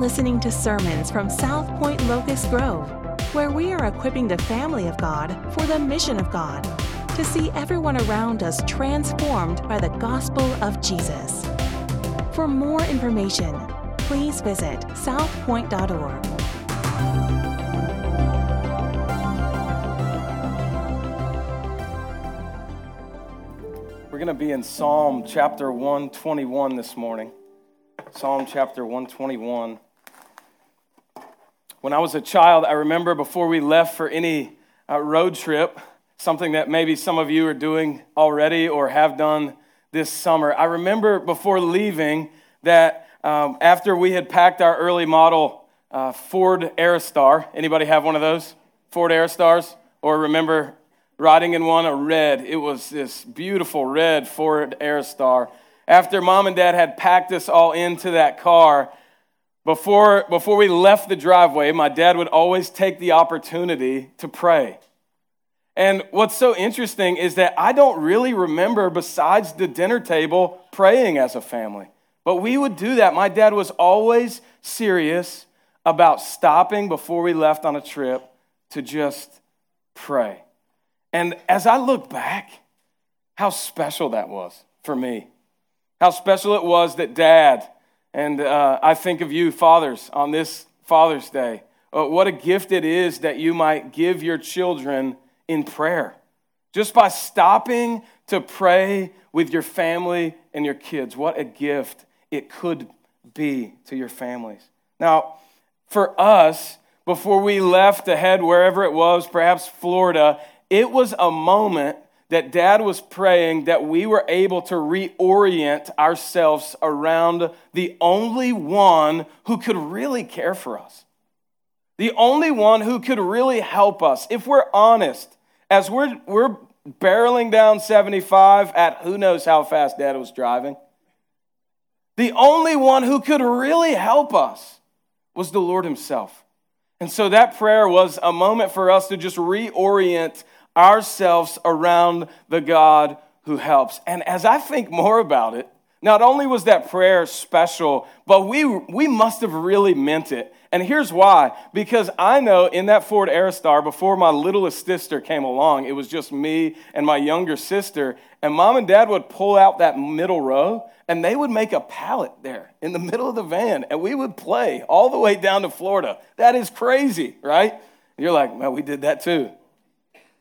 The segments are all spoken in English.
listening to sermons from South Point Locust Grove, where we are equipping the family of God for the mission of God, to see everyone around us transformed by the gospel of Jesus. For more information, please visit southpoint.org. We're going to be in Psalm chapter 121 this morning. Psalm chapter 121. When I was a child, I remember before we left for any road trip, something that maybe some of you are doing already or have done this summer. I remember before leaving that after we had packed our early model Ford Aerostar, anybody have one of those? Ford Aerostars? Or remember riding in one, a red. It was this beautiful red Ford Aerostar. After Mom and Dad had packed us all into that car, before we left the driveway, my dad would always take the opportunity to pray. And what's so interesting is that I don't really remember, besides the dinner table, praying as a family. But we would do that. My dad was always serious about stopping before we left on a trip to just pray. And as I look back, how special that was for me. How special it was that Dad, and I think of you fathers on this Father's Day, what a gift it is that you might give your children in prayer. Just by stopping to pray with your family and your kids, what a gift it could be to your families. Now, for us, before we left to head wherever it was, perhaps Florida, it was a moment that Dad was praying that we were able to reorient ourselves around the only one who could really care for us. The only one who could really help us. If we're honest, as we're barreling down 75 at who knows how fast Dad was driving, the only one who could really help us was the Lord himself. And so that prayer was a moment for us to just reorient ourselves around the God who helps. And as I think more about it, not only was that prayer special, but we must have really meant it. And here's why. Because I know in that Ford Aerostar, before my littlest sister came along, it was just me and my younger sister. And Mom and Dad would pull out that middle row, and they would make a pallet there in the middle of the van. And we would play all the way down to Florida. That is crazy, right? You're like, well, we did that too.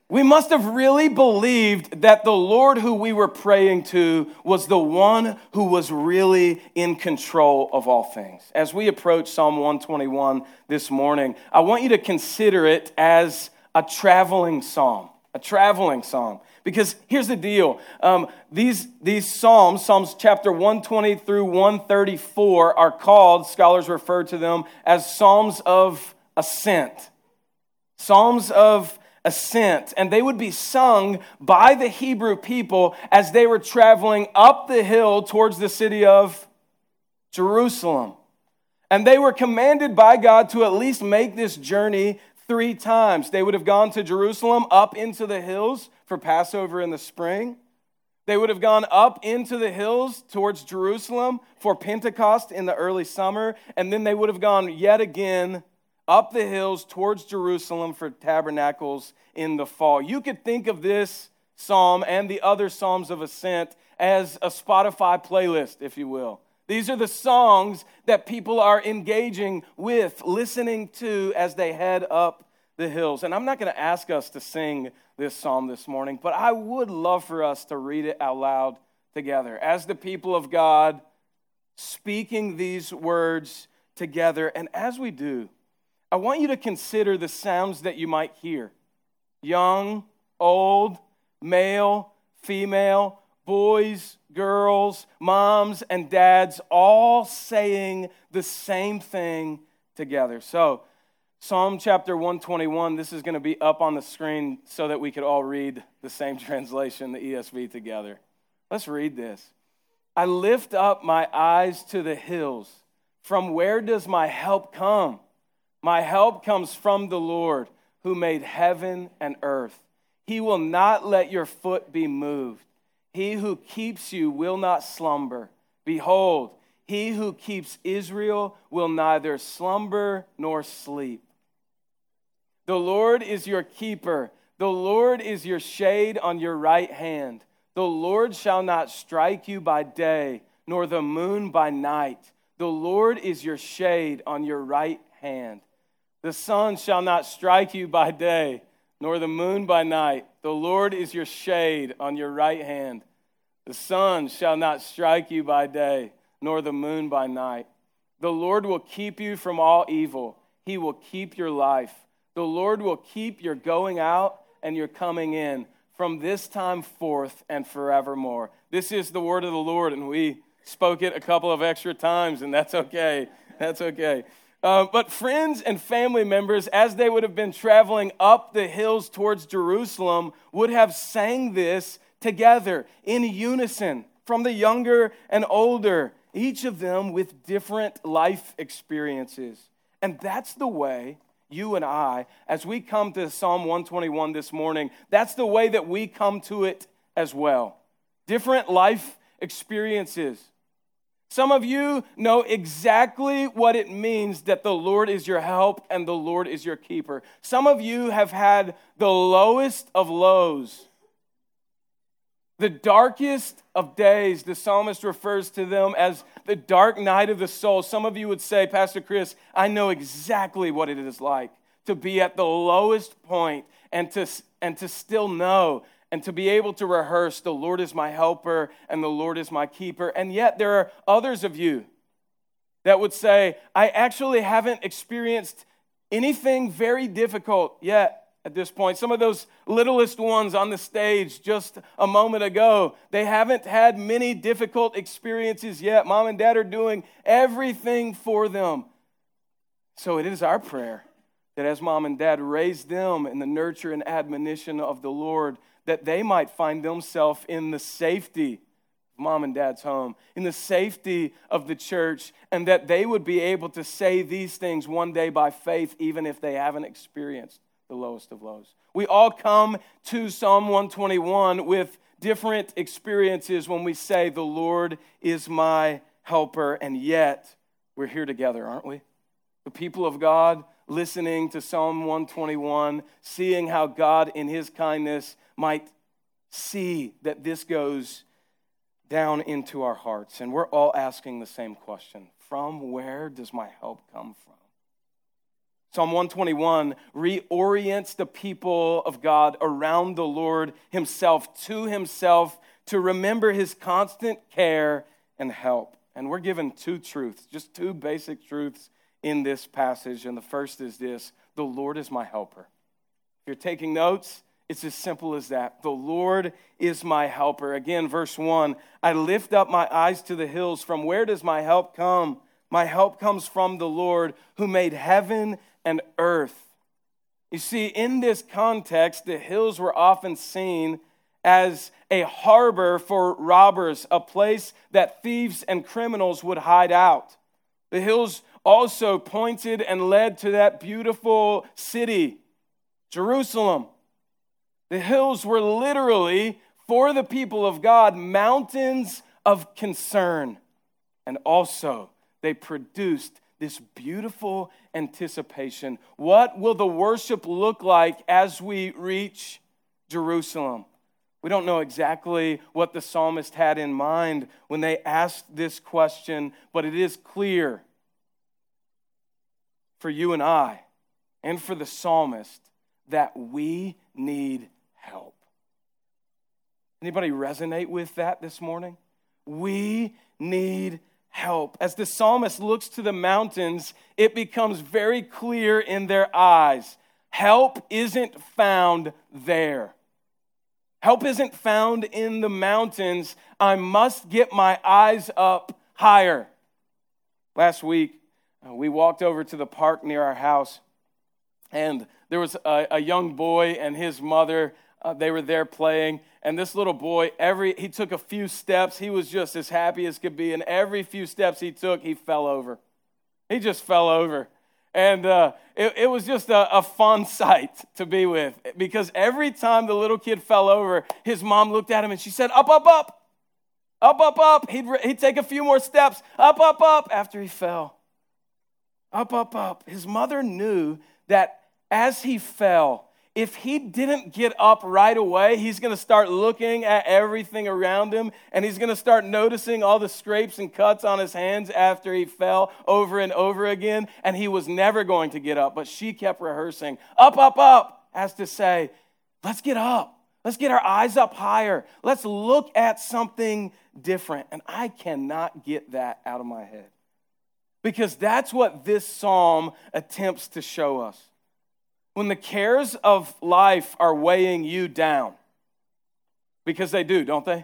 We must have really believed that the Lord who we were praying to was the one who was really in control of all things. As we approach Psalm 121 this morning, I want you to consider it as a traveling psalm. Because here's the deal. These psalms, Psalms chapter 120 through 134, are called, scholars refer to them as Psalms of Ascent. Psalms of Ascent, and they would be sung by the Hebrew people as they were traveling up the hill towards the city of Jerusalem. And they were commanded by God to at least make this journey 3 times. They would have gone to Jerusalem up into the hills for Passover in the spring. They would have gone up into the hills towards Jerusalem for Pentecost in the early summer, and then they would have gone yet again up the hills towards Jerusalem for tabernacles in the fall. You could think of this psalm and the other Psalms of Ascent as a Spotify playlist, if you will. These are the songs that people are engaging with, listening to as they head up the hills. And I'm not going to ask us to sing this psalm this morning, but I would love for us to read it out loud together as the people of God speaking these words together. And as we do, I want you to consider the sounds that you might hear. Young, old, male, female, boys, girls, moms, and dads, all saying the same thing together. So, Psalm chapter 121, this is going to be up on the screen so that we could all read the same translation, the ESV, together. Let's read this. I lift up my eyes to the hills. From where does my help come? My help comes from the Lord, who made heaven and earth. He will not let your foot be moved. He who keeps you will not slumber. Behold, He who keeps Israel will neither slumber nor sleep. The Lord is your keeper. The Lord is your shade on your right hand. The Lord shall not strike you by day, nor the moon by night. The Lord is your shade on your right hand. The sun shall not strike you by day, nor the moon by night. The Lord is your shade on your right hand. The sun shall not strike you by day, nor the moon by night. The Lord will keep you from all evil. He will keep your life. The Lord will keep your going out and your coming in from this time forth and forevermore. This is the word of the Lord, and we spoke it a couple of extra times, and that's okay. That's okay. But friends and family members, as they would have been traveling up the hills towards Jerusalem, would have sang this together in unison, from the younger and older, each of them with different life experiences. And that's the way you and I, as we come to Psalm 121 this morning, that's the way that we come to it as well. Different life experiences. Some of you know exactly what it means that the Lord is your help and the Lord is your keeper. Some of you have had the lowest of lows. The darkest of days, the psalmist refers to them as the dark night of the soul. Some of you would say, Pastor Chris, I know exactly what it is like to be at the lowest point and to still know and to be able to rehearse, the Lord is my helper and the Lord is my keeper. And yet there are others of you that would say, I actually haven't experienced anything very difficult yet. At this point, some of those littlest ones on the stage just a moment ago, they haven't had many difficult experiences yet. Mom and Dad are doing everything for them. So it is our prayer that as Mom and Dad raise them in the nurture and admonition of the Lord, that they might find themselves in the safety of Mom and Dad's home, in the safety of the church, and that they would be able to say these things one day by faith, even if they haven't experienced the lowest of lows. We all come to Psalm 121 with different experiences when we say, the Lord is my helper, and yet we're here together, aren't we? The people of God listening to Psalm 121, seeing how God in his kindness might see that this goes down into our hearts. And we're all asking the same question. From where does my help come from? Psalm 121 reorients the people of God around the Lord himself, to himself, to remember his constant care and help. And we're given two truths, just two basic truths in this passage. And the first is this, the Lord is my helper. If you're taking notes, it's as simple as that. The Lord is my helper. Again, verse 1, I lift up my eyes to the hills. From where does my help come? My help comes from the Lord who made heaven and earth. You see, in this context, the hills were often seen as a harbor for robbers, a place that thieves and criminals would hide out. The hills also pointed and led to that beautiful city, Jerusalem. The hills were literally, for the people of God, mountains of concern, and also they produced this beautiful anticipation. What will the worship look like as we reach Jerusalem? We don't know exactly what the psalmist had in mind when they asked this question, but it is clear for you and I, and for the psalmist, that we need help. Anybody resonate with that this morning? We need help. As the psalmist looks to the mountains, it becomes very clear in their eyes. Help isn't found there. Help isn't found in the mountains. I must get my eyes up higher. Last week, we walked over to the park near our house, and there was a young boy and his mother. They were there playing, and this little boy, he took a few steps. He was just as happy as could be, and every few steps he took, he fell over. He just fell over, and it was just a fun sight to be with, because every time the little kid fell over, his mom looked at him, and she said, up, up, up. Up, up, up. He'd take a few more steps. Up, up, up, after he fell. Up, up, up. His mother knew that as he fell, if he didn't get up right away, he's going to start looking at everything around him, and he's going to start noticing all the scrapes and cuts on his hands after he fell over and over again, and he was never going to get up. But she kept rehearsing, up, up, up, as to say, let's get up. Let's get our eyes up higher. Let's look at something different. And I cannot get that out of my head, because that's what this psalm attempts to show us. When the cares of life are weighing you down, because they do, don't they?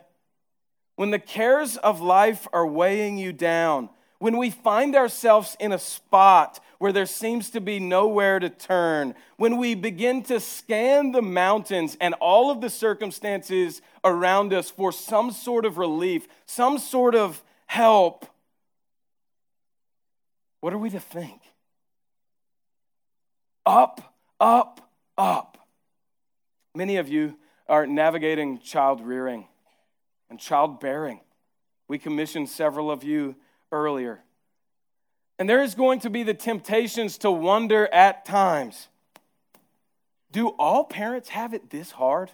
When the cares of life are weighing you down, when we find ourselves in a spot where there seems to be nowhere to turn, when we begin to scan the mountains and all of the circumstances around us for some sort of relief, some sort of help, what are we to think? Up, up, up. Many of you are navigating child rearing and childbearing. We commissioned several of you earlier. And there is going to be the temptations to wonder at times, do all parents have it this hard?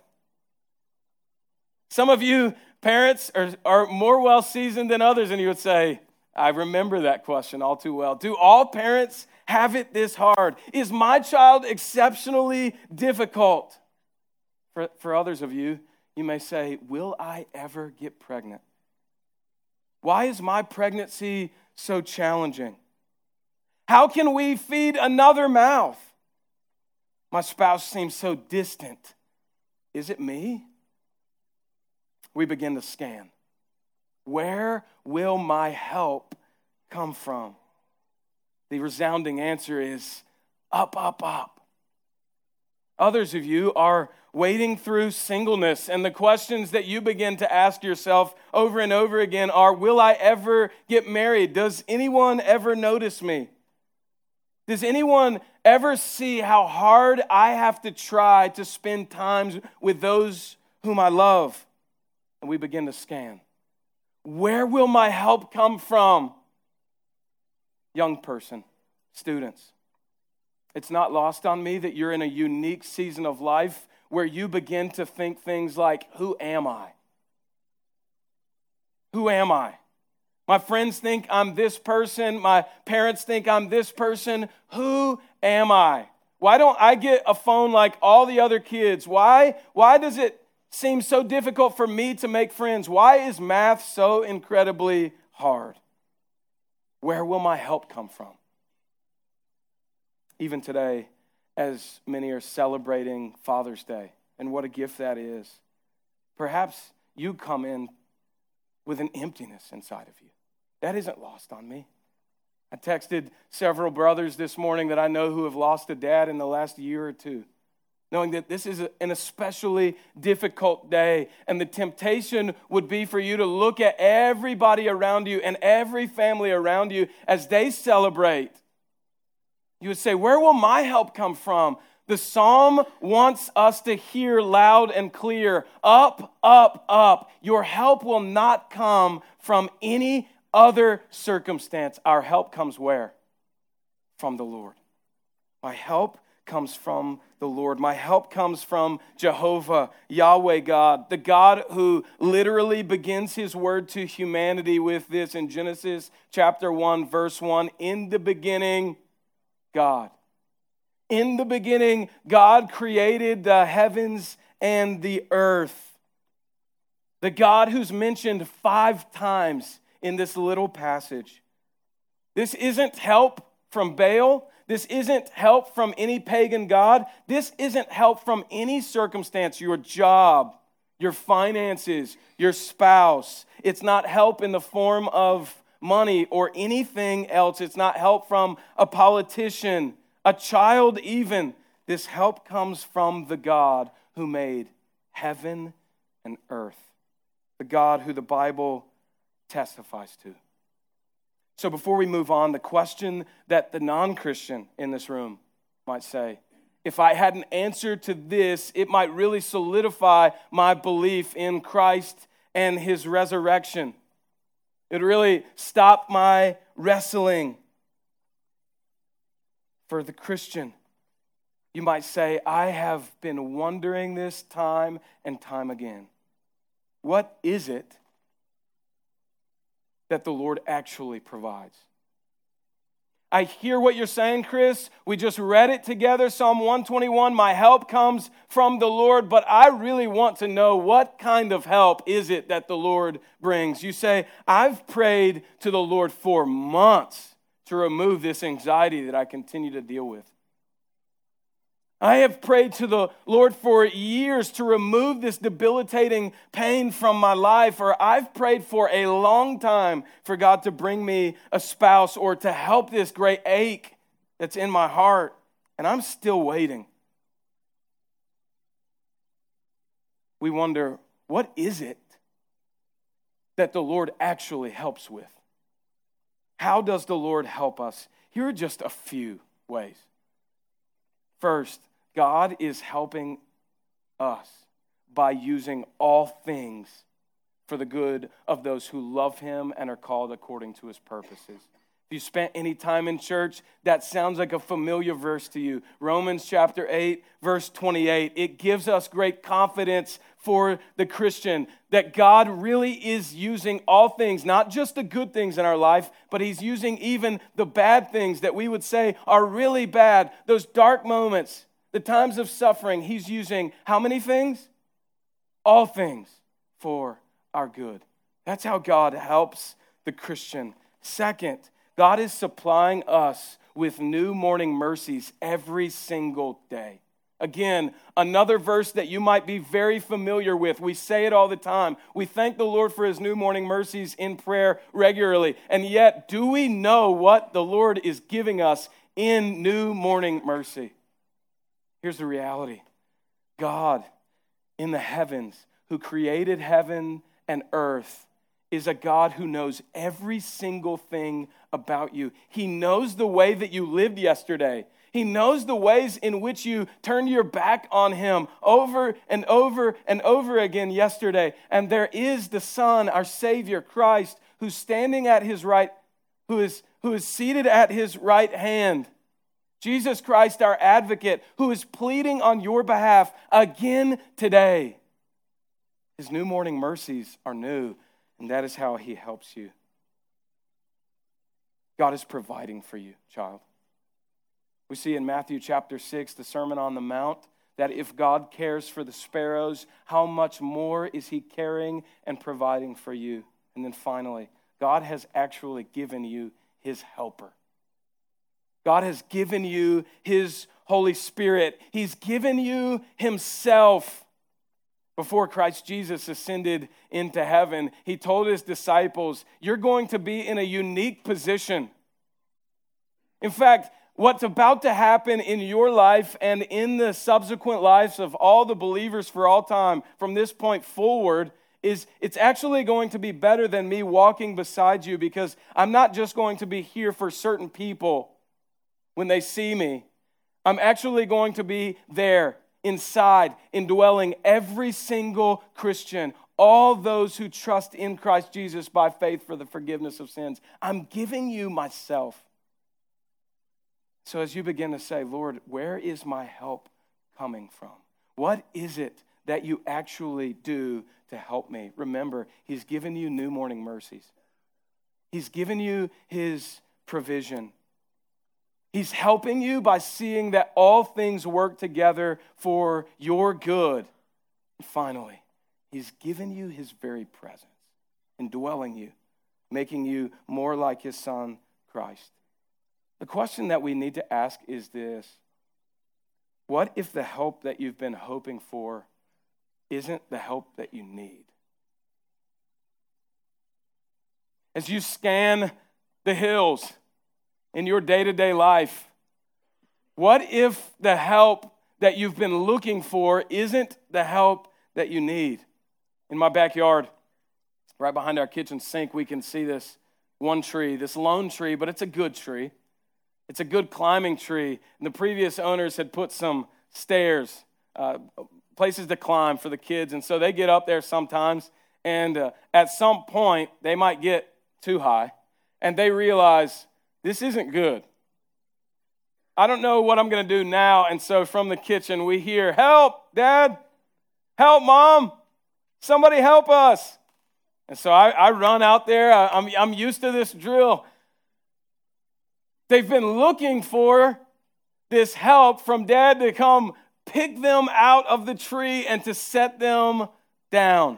Some of you parents are more well-seasoned than others, and you would say, I remember that question all too well. Do all parents have it this hard? Is my child exceptionally difficult? For others of you, you may say, will I ever get pregnant? Why is my pregnancy so challenging? How can we feed another mouth? My spouse seems so distant. Is it me? We begin to scan. Where will my help come from? The resounding answer is up, up, up. Others of you are wading through singleness, and the questions that you begin to ask yourself over and over again are, will I ever get married? Does anyone ever notice me? Does anyone ever see how hard I have to try to spend time with those whom I love? And we begin to scan. Where will my help come from? Young person, students, it's not lost on me that you're in a unique season of life where you begin to think things like, who am I? Who am I? My friends think I'm this person. My parents think I'm this person. Who am I? Why don't I get a phone like all the other kids? Why does it seems so difficult for me to make friends? Why is math so incredibly hard? Where will my help come from? Even today, as many are celebrating Father's Day, and what a gift that is, perhaps you come in with an emptiness inside of you. That isn't lost on me. I texted several brothers this morning that I know who have lost a dad in the last year or two, knowing that this is an especially difficult day, and the temptation would be for you to look at everybody around you and every family around you as they celebrate. You would say, where will my help come from? The psalm wants us to hear loud and clear, up, up, up. Your help will not come from any other circumstance. Our help comes where? From the Lord. My help comes from the Lord. My help comes from Jehovah, Yahweh God, the God who literally begins his word to humanity with this in Genesis chapter 1, verse 1. In the beginning, God. In the beginning, God created the heavens and the earth. The God who's mentioned 5 times in this little passage. This isn't help from Baal. This isn't help from any pagan god. This isn't help from any circumstance, your job, your finances, your spouse. It's not help in the form of money or anything else. It's not help from a politician, a child even. This help comes from the God who made heaven and earth, the God who the Bible testifies to. So before we move on, the question that the non-Christian in this room might say, if I had an answer to this, it might really solidify my belief in Christ and his resurrection. It really stopped my wrestling. For the Christian, you might say, I have been wondering this time and time again. What is it that the Lord actually provides? I hear what you're saying, Chris. We just read it together, Psalm 121, my help comes from the Lord, but I really want to know what kind of help is it that the Lord brings. You say, I've prayed to the Lord for months to remove this anxiety that I continue to deal with. I have prayed to the Lord for years to remove this debilitating pain from my life, or I've prayed for a long time for God to bring me a spouse or to help this great ache that's in my heart, and I'm still waiting. We wonder, what is it that the Lord actually helps with? How does the Lord help us? Here are just a few ways. First, God is helping us by using all things for the good of those who love him and are called according to his purposes. If you spent any time in church, that sounds like a familiar verse to you. Romans chapter 8, verse 28. It gives us great confidence for the Christian that God really is using all things, not just the good things in our life, but he's using even the bad things that we would say are really bad, those dark moments, the times of suffering. He's using how many things? All things for our good. That's how God helps the Christian. Second, God is supplying us with new morning mercies every single day. Again, another verse that you might be very familiar with. We say it all the time. We thank the Lord for his new morning mercies in prayer regularly. And yet, do we know what the Lord is giving us in new morning mercy? Here's the reality. God in the heavens, who created heaven and earth, is a God who knows every single thing about you. He knows the way that you lived yesterday. He knows the ways in which you turned your back on him over and over and over again yesterday. And there is the Son, our Savior, Christ, who's standing at his right, who is seated at his right hand. Jesus Christ, our advocate, who is pleading on your behalf again today. His new morning mercies are new. And that is how he helps you. God is providing for you, child. We see in Matthew chapter 6, the Sermon on the Mount, that if God cares for the sparrows, how much more is he caring and providing for you? And then finally, God has actually given you his helper. God has given you his Holy Spirit. He's given you himself. Before Christ Jesus ascended into heaven, he told his disciples, you're going to be in a unique position. In fact, what's about to happen in your life and in the subsequent lives of all the believers for all time from this point forward is it's actually going to be better than me walking beside you, because I'm not just going to be here for certain people when they see me. I'm actually going to be there. Inside, indwelling every single Christian, all those who trust in Christ Jesus by faith for the forgiveness of sins. I'm giving you myself. So as you begin to say, Lord, where is my help coming from? What is it that you actually do to help me? Remember, he's given you new morning mercies. He's given you his provision. He's helping you by seeing that all things work together for your good. And finally, he's given you his very presence, indwelling you, making you more like his Son, Christ. The question that we need to ask is this: what if the help that you've been hoping for isn't the help that you need? As you scan the hills in your day-to-day life, what if the help that you've been looking for isn't the help that you need? In my backyard, right behind our kitchen sink, we can see this one tree, this lone tree, but it's a good tree. It's a good climbing tree. And the previous owners had put some stairs, places to climb for the kids, and so they get up there sometimes, And at some point, they might get too high, and they realize, this isn't good. I don't know what I'm going to do now. And so from the kitchen, we hear, help, Dad, help, Mom, somebody help us. And so I run out there. I'm used to this drill. They've been looking for this help from Dad to come pick them out of the tree and to set them down.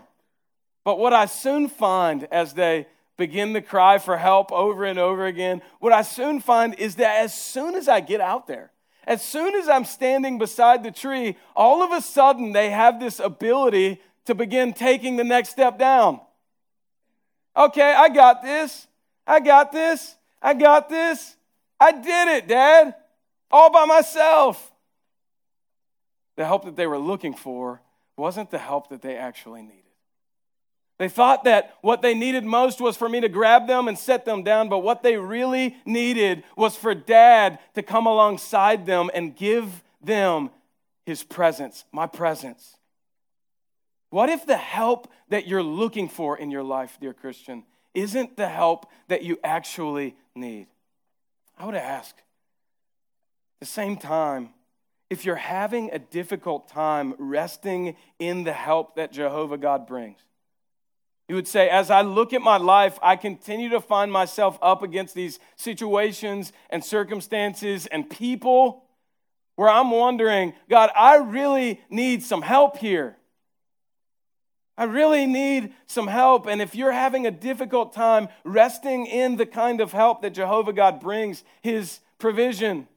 But what I soon find as they begin to cry for help over and over again, what I soon find is that as soon as I get out there, as soon as I'm standing beside the tree, all of a sudden they have this ability to begin taking the next step down. Okay, I got this. I got this. I got this. I did it, Dad. All by myself. The help that they were looking for wasn't the help that they actually needed. They thought that what they needed most was for me to grab them and set them down, but what they really needed was for Dad to come alongside them and give them his presence, my presence. What if the help that you're looking for in your life, dear Christian, isn't the help that you actually need? I would ask, at the same time, if you're having a difficult time resting in the help that Jehovah God brings, you would say, as I look at my life, I continue to find myself up against these situations and circumstances and people where I'm wondering, God, I really need some help here. I really need some help. And if you're having a difficult time resting in the kind of help that Jehovah God brings, his provision,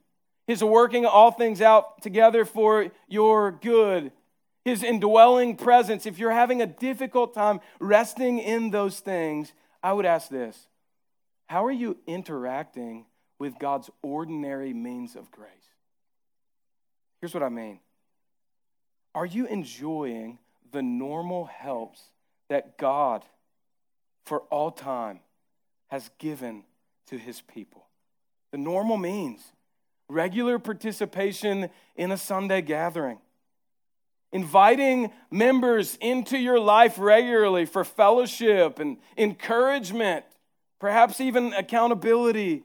his working all things out together for your good, his indwelling presence, if you're having a difficult time resting in those things, I would ask this: how are you interacting with God's ordinary means of grace? Here's what I mean. Are you enjoying the normal helps that God, for all time, has given to his people? The normal means: regular participation in a Sunday gathering, inviting members into your life regularly for fellowship and encouragement, perhaps even accountability,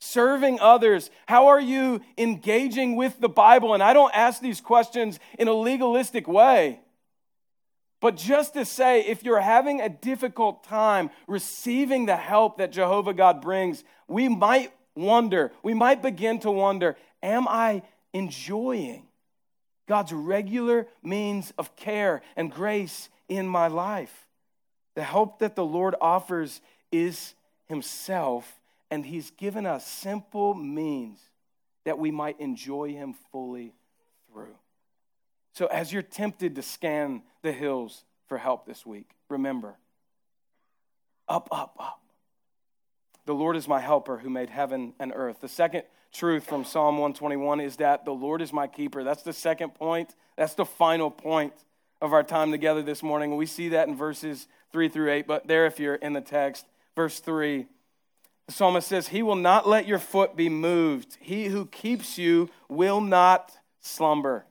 serving others. How are you engaging with the Bible? And I don't ask these questions in a legalistic way, but just to say, if you're having a difficult time receiving the help that Jehovah God brings, we might begin to wonder, am I enjoying God's regular means of care and grace in my life? The help that the Lord offers is himself, and he's given us simple means that we might enjoy him fully through. So as you're tempted to scan the hills for help this week, remember, up, up, up. The Lord is my helper who made heaven and earth. The second truth from Psalm 121 is that the Lord is my keeper. That's the second point. That's the final point of our time together this morning. We see that in verses 3-8, but there if you're in the text. Verse 3, the psalmist says, he will not let your foot be moved. He who keeps you will not slumber.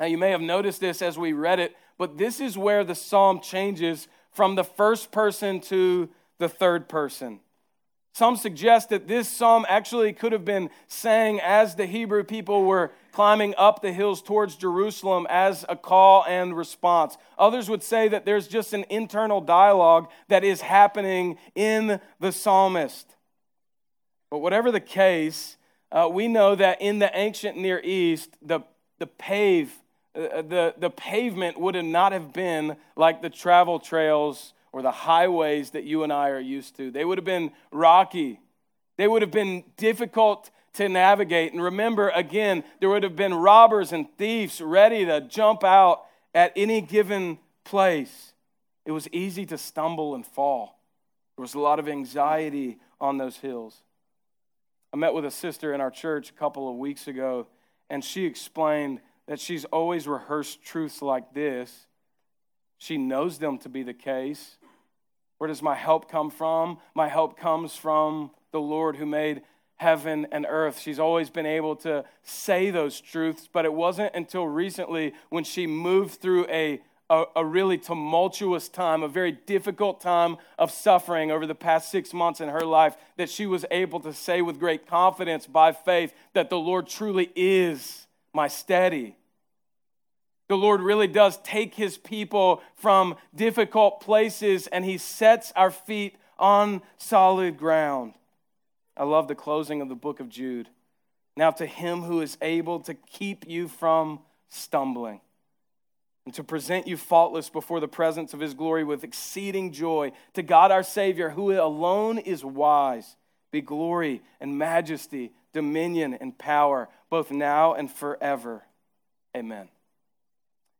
Now you may have noticed this as we read it, but this is where the psalm changes from the first person to the third person. Some suggest that this psalm actually could have been sang as the Hebrew people were climbing up the hills towards Jerusalem as a call and response. Others would say that there's just an internal dialogue that is happening in the psalmist. But whatever the case, we know that in the ancient Near East, the pavement would not have been like the travel trails or the highways that you and I are used to. They would have been rocky. They would have been difficult to navigate. And remember, again, there would have been robbers and thieves ready to jump out at any given place. It was easy to stumble and fall. There was a lot of anxiety on those hills. I met with a sister in our church a couple of weeks ago, and she explained that she's always rehearsed truths like this. She knows them to be the case. Where does my help come from? My help comes from the Lord who made heaven and earth. She's always been able to say those truths, but it wasn't until recently when she moved through a a really tumultuous time, a very difficult time of suffering over the past 6 months in her life, that she was able to say with great confidence by faith that the Lord truly is my steady. The Lord really does take his people from difficult places, and he sets our feet on solid ground. I love the closing of the book of Jude. Now to him who is able to keep you from stumbling, and to present you faultless before the presence of his glory with exceeding joy, to God our Savior, who alone is wise, be glory and majesty, dominion and power, both now and forever. Amen.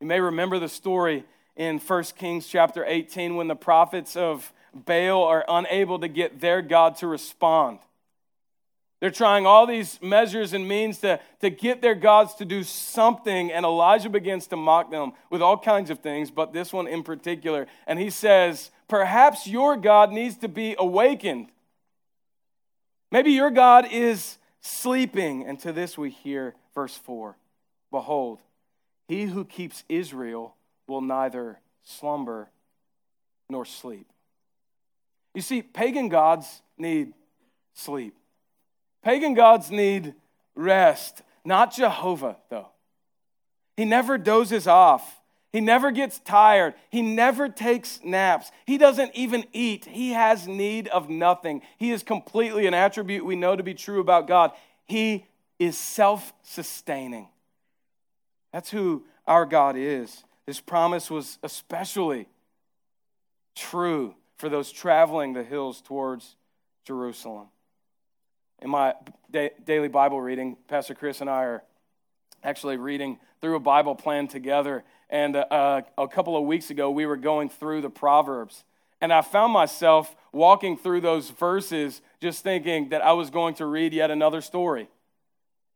You may remember the story in 1 Kings chapter 18 when the prophets of Baal are unable to get their God to respond. They're trying all these measures and means to get their gods to do something, and Elijah begins to mock them with all kinds of things, but this one in particular. And he says, perhaps your God needs to be awakened. Maybe your God is sleeping. And to this we hear verse 4, behold, he who keeps Israel will neither slumber nor sleep. You see, pagan gods need sleep. Pagan gods need rest, not Jehovah, though. He never dozes off. He never gets tired. He never takes naps. He doesn't even eat. He has need of nothing. He is completely an attribute we know to be true about God. He is self-sustaining. That's who our God is. This promise was especially true for those traveling the hills towards Jerusalem. In my daily Bible reading, Pastor Chris and I are actually reading through a Bible plan together. And a couple of weeks ago, we were going through the Proverbs. And I found myself walking through those verses just thinking that I was going to read yet another story.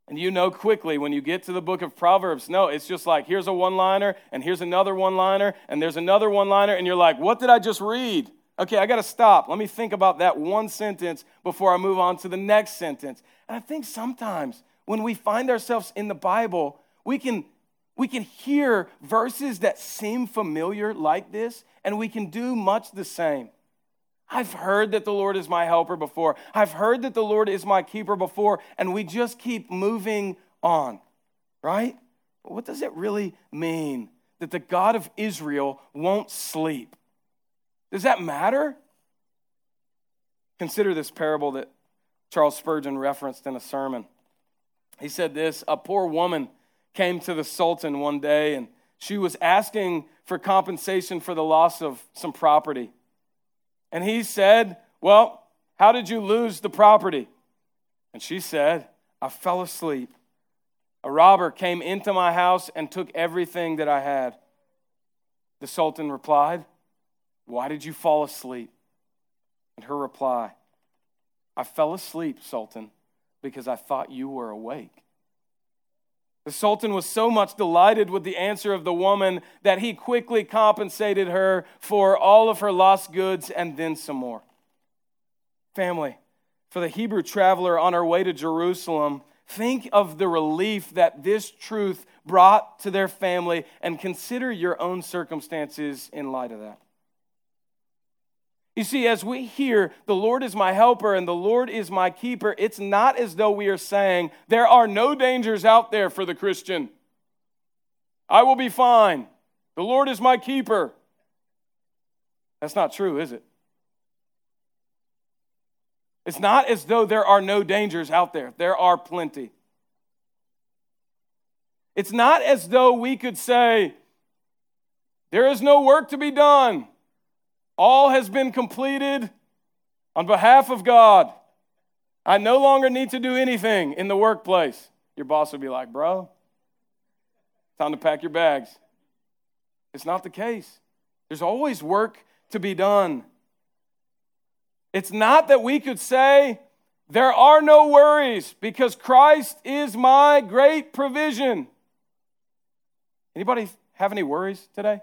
And you know quickly when you get to the book of Proverbs, no, it's just like here's a one-liner, and here's another one-liner, and there's another one-liner, and you're like, what did I just read? Okay, I got to stop. Let me think about that one sentence before I move on to the next sentence. And I think sometimes when we find ourselves in the Bible, we can hear verses that seem familiar like this, and we can do much the same. I've heard that the Lord is my helper before. I've heard that the Lord is my keeper before, and we just keep moving on, right? But what does it really mean that the God of Israel won't sleep? Does that matter? Consider this parable that Charles Spurgeon referenced in a sermon. He said this, a poor woman came to the Sultan one day, and she was asking for compensation for the loss of some property. And he said, well, how did you lose the property? And she said, I fell asleep. A robber came into my house and took everything that I had. The Sultan replied, why did you fall asleep? And her reply, I fell asleep, Sultan, because I thought you were awake. The Sultan was so much delighted with the answer of the woman that he quickly compensated her for all of her lost goods and then some more. Family, for the Hebrew traveler on our way to Jerusalem, think of the relief that this truth brought to their family, and consider your own circumstances in light of that. You see, as we hear, the Lord is my helper and the Lord is my keeper, it's not as though we are saying, there are no dangers out there for the Christian. I will be fine. The Lord is my keeper. That's not true, is it? It's not as though there are no dangers out there. There are plenty. It's not as though we could say, there is no work to be done. All has been completed on behalf of God. I no longer need to do anything in the workplace. Your boss would be like, bro, time to pack your bags. It's not the case. There's always work to be done. It's not that we could say, there are no worries because Christ is my great provision. Anybody have any worries today?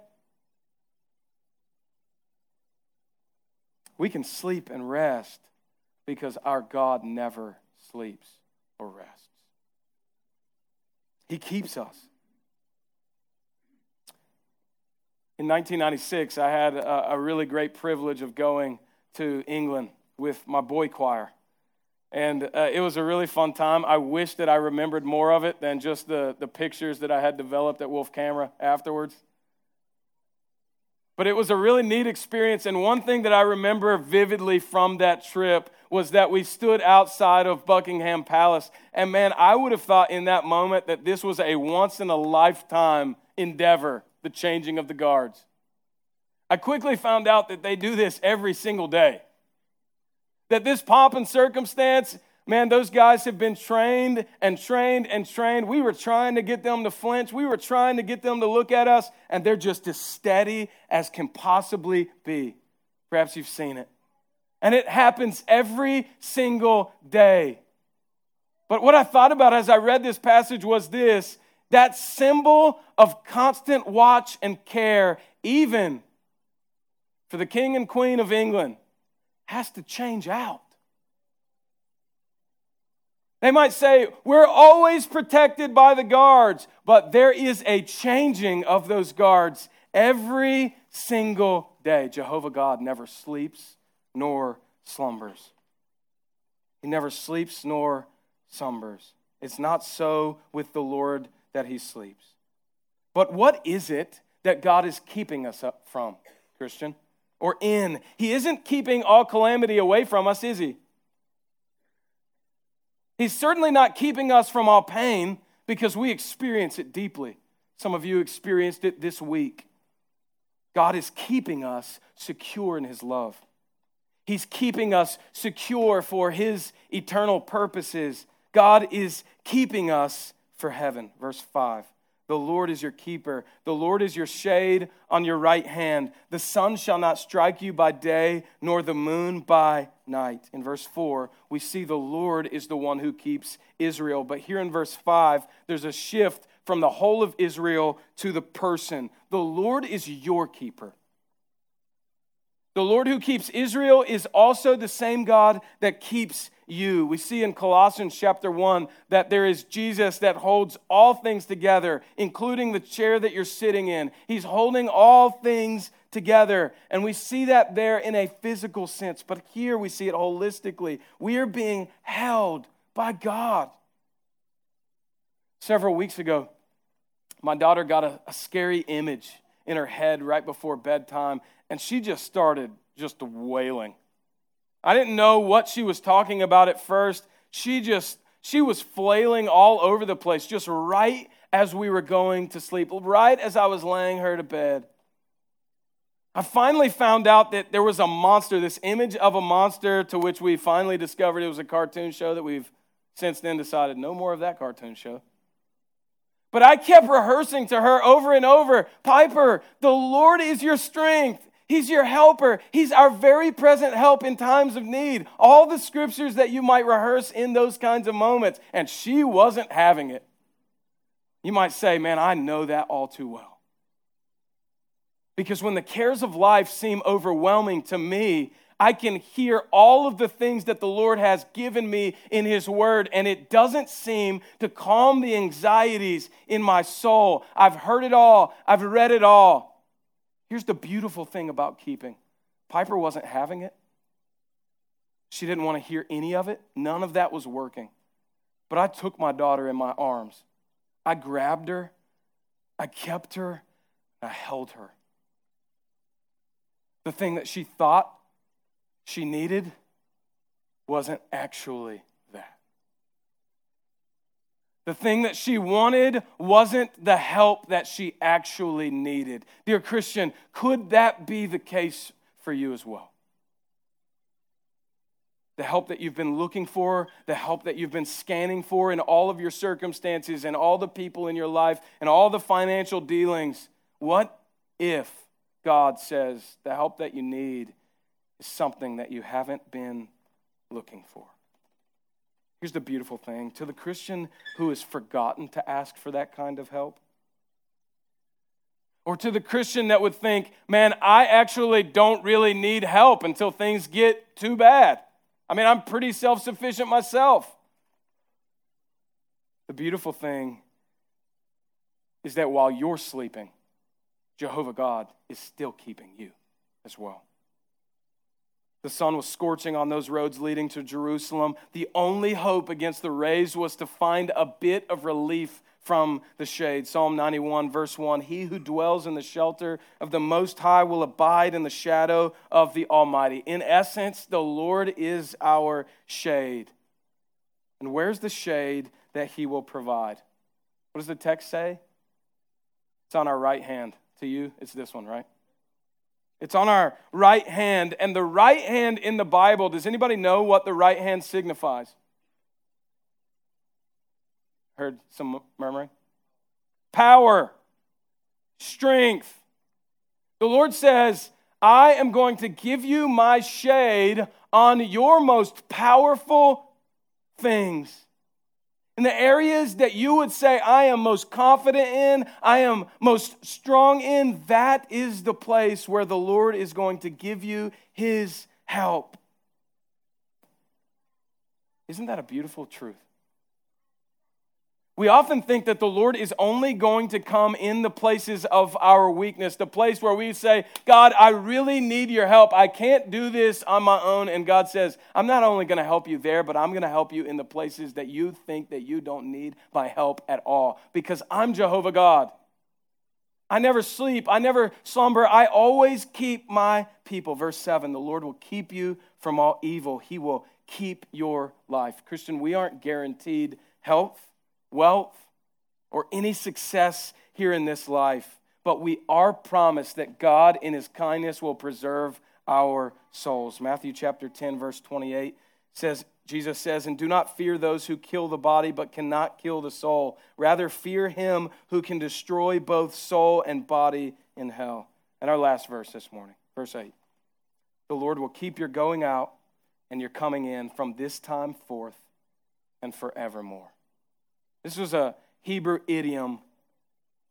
We can sleep and rest because our God never sleeps or rests. He keeps us. In 1996, I had a really great privilege of going to England with my boy choir. And it was a really fun time. I wish that I remembered more of it than just the pictures that I had developed at Wolf Camera afterwards. But it was a really neat experience, and one thing that I remember vividly from that trip was that we stood outside of Buckingham Palace, and man, I would have thought in that moment that this was a once-in-a-lifetime endeavor, the changing of the guards. I quickly found out that they do this every single day. That this pomp and circumstance, man, those guys have been trained and trained and trained. We were trying to get them to flinch. We were trying to get them to look at us, and they're just as steady as can possibly be. Perhaps you've seen it. And it happens every single day. But what I thought about as I read this passage was this: that symbol of constant watch and care, even for the King and Queen of England, has to change out. They might say, we're always protected by the guards, but there is a changing of those guards every single day. Jehovah God never sleeps nor slumbers. He never sleeps nor slumbers. It's not so with the Lord that he sleeps. But what is it that God is keeping us up from, Christian, or in? He isn't keeping all calamity away from us, is he? He's certainly not keeping us from all pain, because we experience it deeply. Some of you experienced it this week. God is keeping us secure in his love. He's keeping us secure for his eternal purposes. God is keeping us for heaven. Verse 5, the Lord is your keeper. The Lord is your shade on your right hand. The sun shall not strike you by day, nor the moon by night. In verse 4, we see the Lord is the one who keeps Israel. But here in verse 5, there's a shift from the whole of Israel to the person. The Lord is your keeper. The Lord who keeps Israel is also the same God that keeps you. We see in Colossians chapter 1 that there is Jesus that holds all things together, including the chair that you're sitting in. He's holding all things together. And we see that there in a physical sense, but here we see it holistically. We are being held by God. Several weeks ago, my daughter got a scary image in her head right before bedtime, and she just started just wailing. I didn't know what she was talking about at first. She was flailing all over the place, just right as we were going to sleep, right as I was laying her to bed. I finally found out that there was a monster, this image of a monster, to which we finally discovered it was a cartoon show that we've since then decided no more of that cartoon show. But I kept rehearsing to her over and over, Piper, the Lord is your strength. He's your helper. He's our very present help in times of need. All the scriptures that you might rehearse in those kinds of moments. And she wasn't having it. You might say, man, I know that all too well. Because when the cares of life seem overwhelming to me, I can hear all of the things that the Lord has given me in his word, and it doesn't seem to calm the anxieties in my soul. I've heard it all. I've read it all. Here's the beautiful thing about keeping. Piper wasn't having it. She didn't want to hear any of it. None of that was working. But I took my daughter in my arms. I grabbed her. I kept her. I held her. The thing that she thought she needed wasn't actually that. The thing that she wanted wasn't the help that she actually needed. Dear Christian, could that be the case for you as well? The help that you've been looking for, the help that you've been scanning for in all of your circumstances and all the people in your life and all the financial dealings. What if God says the help that you need is something that you haven't been looking for? Here's the beautiful thing. To the Christian who has forgotten to ask for that kind of help, or to the Christian that would think, man, I actually don't really need help until things get too bad. I mean, I'm pretty self-sufficient myself. The beautiful thing is that while you're sleeping, Jehovah God is still keeping you as well. The sun was scorching on those roads leading to Jerusalem. The only hope against the rays was to find a bit of relief from the shade. Psalm 91, verse 1, he who dwells in the shelter of the Most High will abide in the shadow of the Almighty. In essence, the Lord is our shade. And where's the shade that he will provide? What does the text say? It's on our right hand. To you, it's this one, right? It's on our right hand, and the right hand in the Bible, does anybody know what the right hand signifies? Heard some murmuring? Power, strength. The Lord says, I am going to give you my shade on your most powerful things. In the areas that you would say, I am most confident in, I am most strong in, that is the place where the Lord is going to give you his help. Isn't that a beautiful truth? We often think that the Lord is only going to come in the places of our weakness, the place where we say, God, I really need your help. I can't do this on my own. And God says, I'm not only going to help you there, but I'm going to help you in the places that you think that you don't need my help at all, because I'm Jehovah God. I never sleep. I never slumber. I always keep my people. Verse 7, the Lord will keep you from all evil. He will keep your life. Christian, we aren't guaranteed health, wealth, or any success here in this life, but we are promised that God in his kindness will preserve our souls. Matthew chapter 10, verse 28 says, Jesus says, and do not fear those who kill the body but cannot kill the soul. Rather fear him who can destroy both soul and body in hell. And our last verse this morning, verse 8. The Lord will keep your going out and your coming in from this time forth and forevermore. This was a Hebrew idiom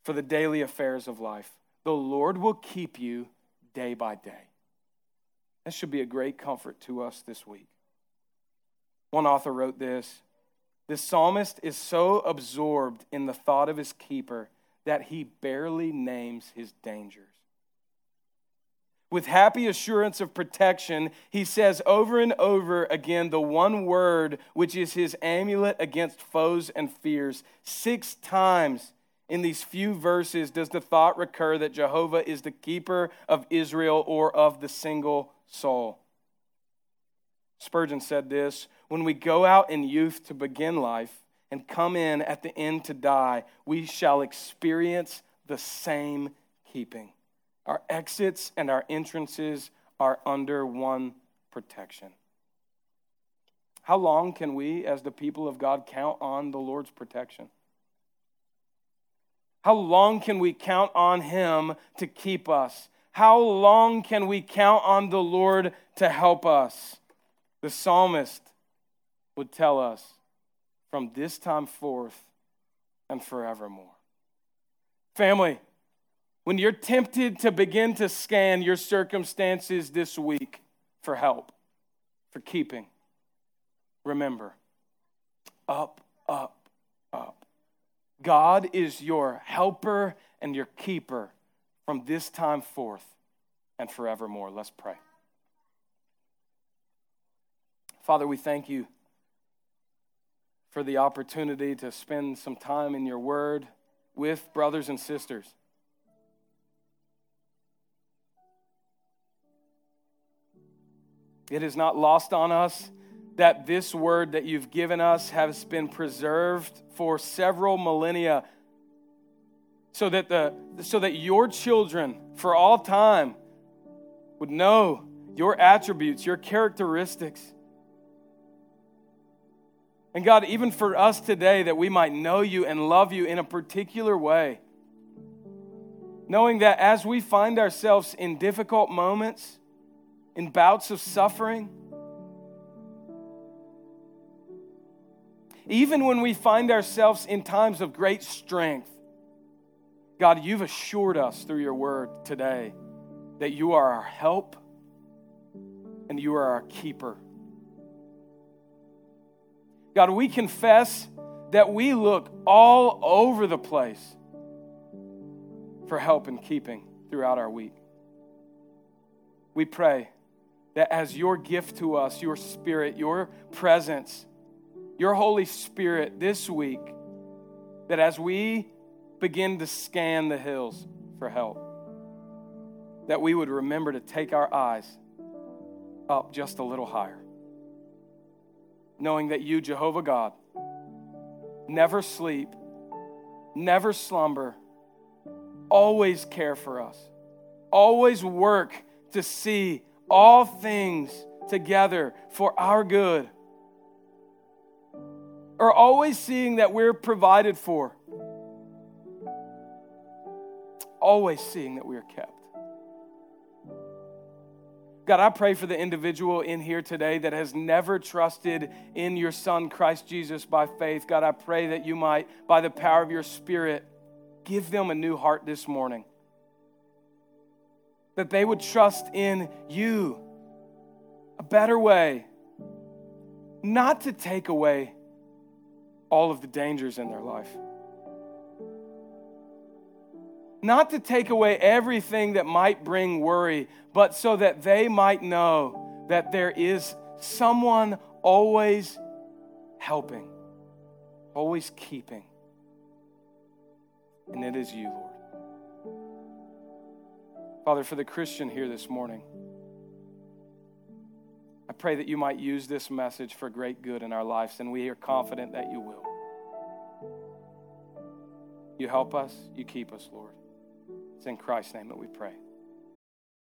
for the daily affairs of life. The Lord will keep you day by day. That should be a great comfort to us this week. One author wrote this: the psalmist is so absorbed in the thought of his keeper that he barely names his dangers. With happy assurance of protection, he says over and over again the one word which is his amulet against foes and fears. 6 times in these few verses does the thought recur that Jehovah is the keeper of Israel or of the single soul. Spurgeon said this: when we go out in youth to begin life and come in at the end to die, we shall experience the same keeping. Our exits and our entrances are under one protection. How long can we, as the people of God, count on the Lord's protection? How long can we count on him to keep us? How long can we count on the Lord to help us? The psalmist would tell us, from this time forth and forevermore. Family, when you're tempted to begin to scan your circumstances this week for help, for keeping, remember, up, up, up. God is your helper and your keeper from this time forth and forevermore. Let's pray. Father, we thank you for the opportunity to spend some time in your word with brothers and sisters. It is not lost on us that this word that you've given us has been preserved for several millennia so that your children for all time would know your attributes, your characteristics. And God, even for us today, that we might know you and love you in a particular way, knowing that as we find ourselves in difficult moments, in bouts of suffering, even when we find ourselves in times of great strength, God, you've assured us through your word today that you are our help and you are our keeper. God, we confess that we look all over the place for help and keeping. throughout our week. We pray that as your gift to us, your Spirit, your presence, your Holy Spirit this week, that as we begin to scan the hills for help, that we would remember to take our eyes up just a little higher, knowing that you, Jehovah God, never sleep, never slumber, always care for us, always work to see all things together for our good, or always seeing that we're provided for, always seeing that we are kept. God, I pray for the individual in here today that has never trusted in your Son, Christ Jesus, by faith. God, I pray that you might, by the power of your Spirit, give them a new heart this morning. That they would trust in you, a better way, not to take away all of the dangers in their life. Not to take away everything that might bring worry, but so that they might know that there is someone always helping, always keeping. And it is you, Lord. Father, for the Christian here this morning, I pray that you might use this message for great good in our lives, and we are confident that you will. You help us, you keep us, Lord. It's in Christ's name that we pray.